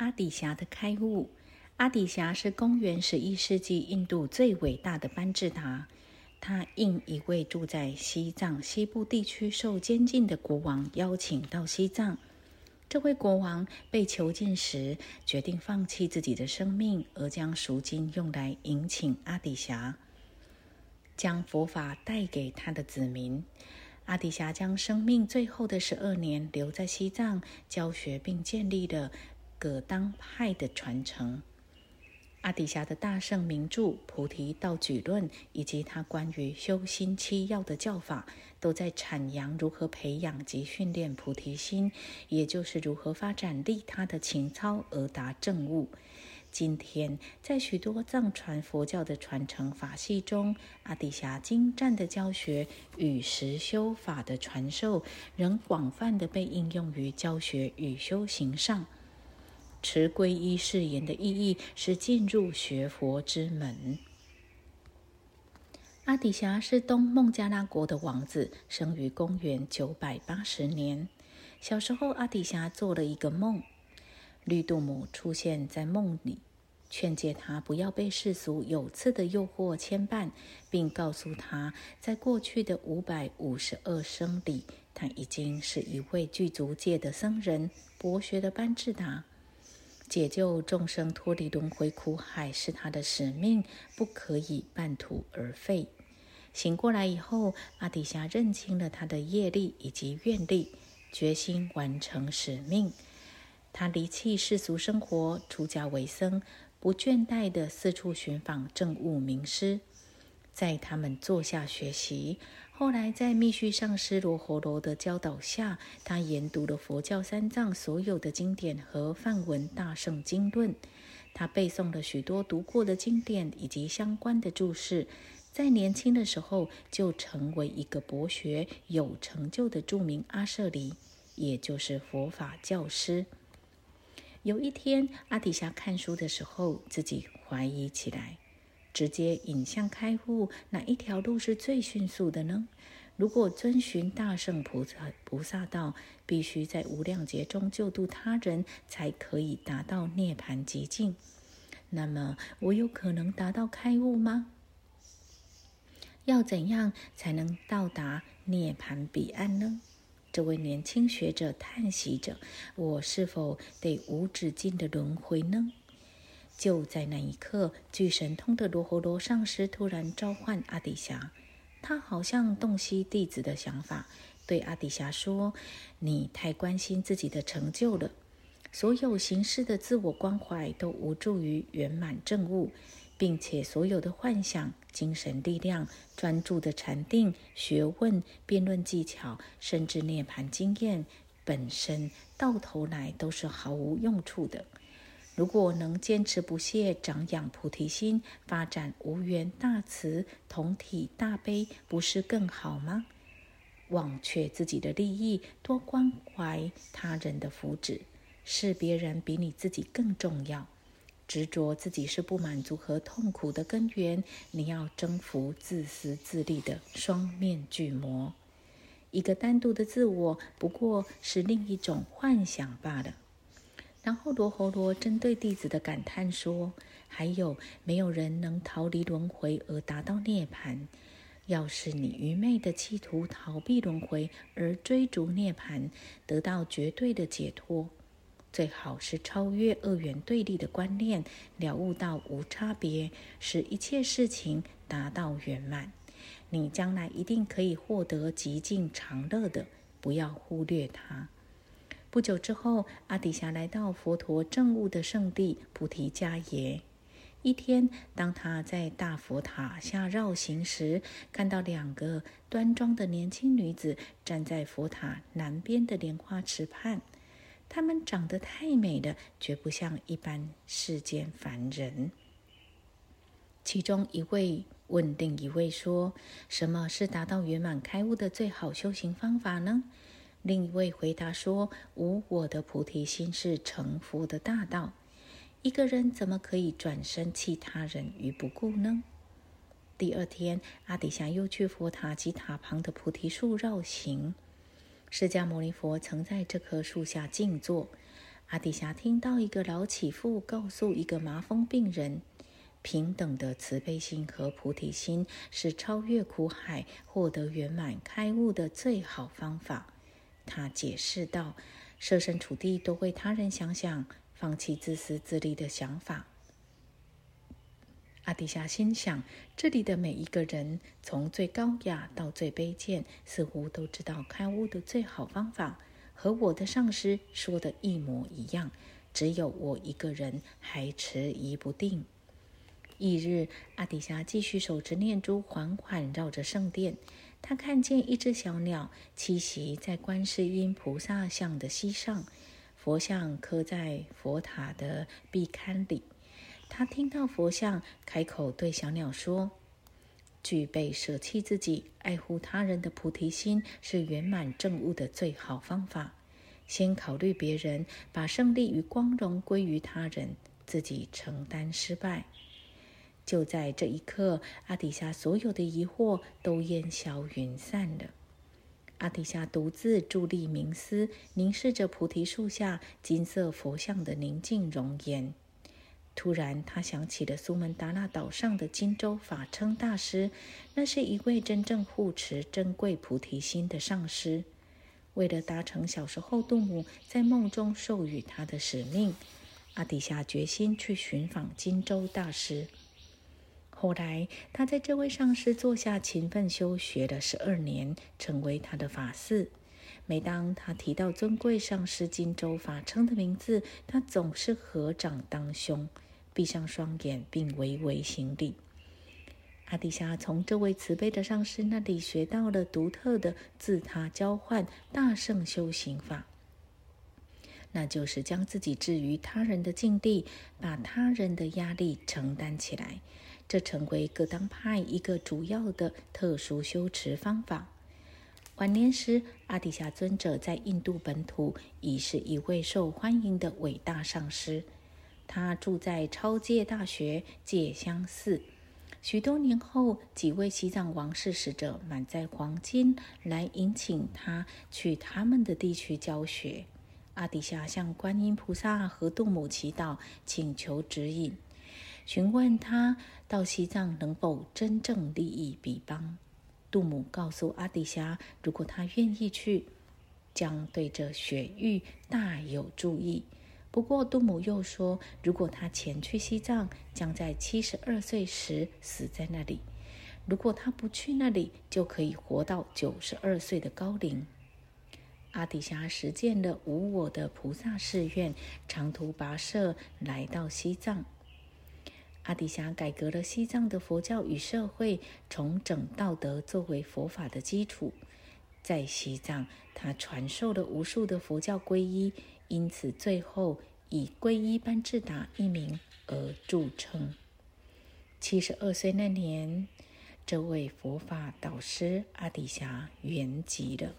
阿底峡的开悟。阿底峡是公元11世纪印度最伟大的班智达，他应一位住在西藏西部地区受监禁的国王邀请到西藏。这位国王被囚禁时，决定放弃自己的生命，而将赎金用来迎请阿底峡，将佛法带给他的子民。阿底峡将生命最后的12年留在西藏教学，并建立了葛当派的传承。阿底峡的大圣名著《菩提道举论》以及他关于修心七要的教法，都在阐扬如何培养及训练菩提心，也就是如何发展利他的情操而达正悟。今天，在许多藏传佛教的传承法系中，阿底峡精湛的教学与实修法的传授，仍广泛地被应用于教学与修行上。持皈依誓言的意义是进入学佛之门。阿底峡是东孟加拉国的王子，生于公元980年。小时候，阿底峡做了一个梦，绿度母出现在梦里，劝诫他不要被世俗有刺的诱惑牵绊，并告诉他，在过去的552生里，他已经是一位具足戒的僧人、博学的班智达。解救众生脱离轮回苦海是他的使命，不可以半途而废。醒过来以后，阿底峡认清了他的业力以及愿力，决心完成使命。他离弃世俗生活，出家为僧，不倦怠地四处寻访正悟名师，在他们座下学习。后来，在密续上师罗侯罗的教导下，他研读了佛教三藏所有的经典和梵文大圣经论。他背诵了许多读过的经典以及相关的注释，在年轻的时候就成为一个博学有成就的著名阿舍离，也就是佛法教师。有一天，阿底峡看书的时候，自己怀疑起来，直接引向开悟，哪一条路是最迅速的呢？如果遵循大圣菩萨道，必须在无量劫中救度他人，才可以达到涅槃极境。那么，我有可能达到开悟吗？要怎样才能到达涅槃彼岸呢？这位年轻学者叹息着，我是否得无止境的轮回呢？就在那一刻，具神通的罗侯罗上师突然召唤阿底峡，他好像洞悉弟子的想法，对阿底峡说，你太关心自己的成就了，所有形式的自我关怀都无助于圆满正悟，并且所有的幻想、精神力量、专注的禅定、学问、辩论技巧，甚至涅槃经验本身，到头来都是毫无用处的。如果能坚持不懈，长养菩提心，发展无缘大慈、同体大悲，不是更好吗？忘却自己的利益，多关怀他人的福祉，视别人比你自己更重要。执着自己是不满足和痛苦的根源，你要征服自私自利的双面巨魔。一个单独的自我不过是另一种幻想罢了。然后罗侯罗针对弟子的感叹说，还有没有人能逃离轮回而达到涅槃？要是你愚昧的企图逃避轮回而追逐涅槃，得到绝对的解脱，最好是超越二元对立的观念，了悟到无差别，使一切事情达到圆满。你将来一定可以获得极尽常乐的，不要忽略它。不久之后，阿底峡来到佛陀证悟的圣地菩提迦耶。一天，当他在大佛塔下绕行时，看到2个端庄的年轻女子站在佛塔南边的莲花池畔。她们长得太美了，绝不像一般世间凡人。其中一位问另一位说，什么是达到圆满开悟的最好修行方法呢？另一位回答说，无我的菩提心是成佛的大道。一个人怎么可以转身弃他人于不顾呢？第二天，阿底峡又去佛塔及塔旁的菩提树绕行。释迦牟尼佛曾在这棵树下静坐，阿底峡听到一个老乞父告诉一个麻风病人，平等的慈悲心和菩提心是超越苦海、获得圆满开悟的最好方法。他解释道，设身处地多为他人想想，放弃自私自利的想法。阿底峡心想，这里的每一个人，从最高雅到最卑贱，似乎都知道开悟的最好方法，和我的上师说的一模一样，只有我一个人还迟疑不定。翌日，阿底峡继续手持念珠，缓缓绕着圣殿。他看见一只小鸟栖息在观世音菩萨像的膝上，佛像刻在佛塔的壁龛里。他听到佛像开口对小鸟说，具备舍弃自己、爱护他人的菩提心是圆满证悟的最好方法。先考虑别人，把胜利与光荣归于他人，自己承担失败。就在这一刻，阿底峡所有的疑惑都烟消云散了。阿底峡独自伫立冥思，凝视着菩提树下金色佛像的宁静容颜。突然，他想起了苏门答腊岛上的金州法称大师，那是一位真正护持珍贵菩提心的上师。为了达成小时候度母在梦中授予他的使命，阿底峡决心去寻访金州大师。后来，他在这位上师座下勤奋修学了12年，成为他的法嗣。每当他提到尊贵上师金州法称的名字，他总是合掌当胸，闭上双眼，并微微行礼。阿底峡从这位慈悲的上师那里学到了独特的自他交换大圣修行法，那就是将自己置于他人的境地，把他人的压力承担起来。这成为各当派一个主要的特殊修持方法。晚年时，阿底峡尊者在印度本土已是一位受欢迎的伟大上师。他住在超界大学戒香寺。许多年后，几位西藏王室使者满载黄金来迎请他去他们的地区教学。阿底峡向观音菩萨和度母祈祷，请求指引，询问他到西藏能否真正利益彼邦。杜母告诉阿底峡，如果他愿意去，将对这雪域大有助益。不过杜母又说，如果他前去西藏，将在72岁时死在那里；如果他不去那里，就可以活到92岁的高龄。阿底峡实践了无我的菩萨誓愿，长途跋涉来到西藏。阿底峡改革了西藏的佛教与社会，重整道德作为佛法的基础。在西藏，他传授了无数的佛教皈依，因此最后以皈依班智达一名而著称。72岁那年，这位佛法导师阿底峡圆寂了。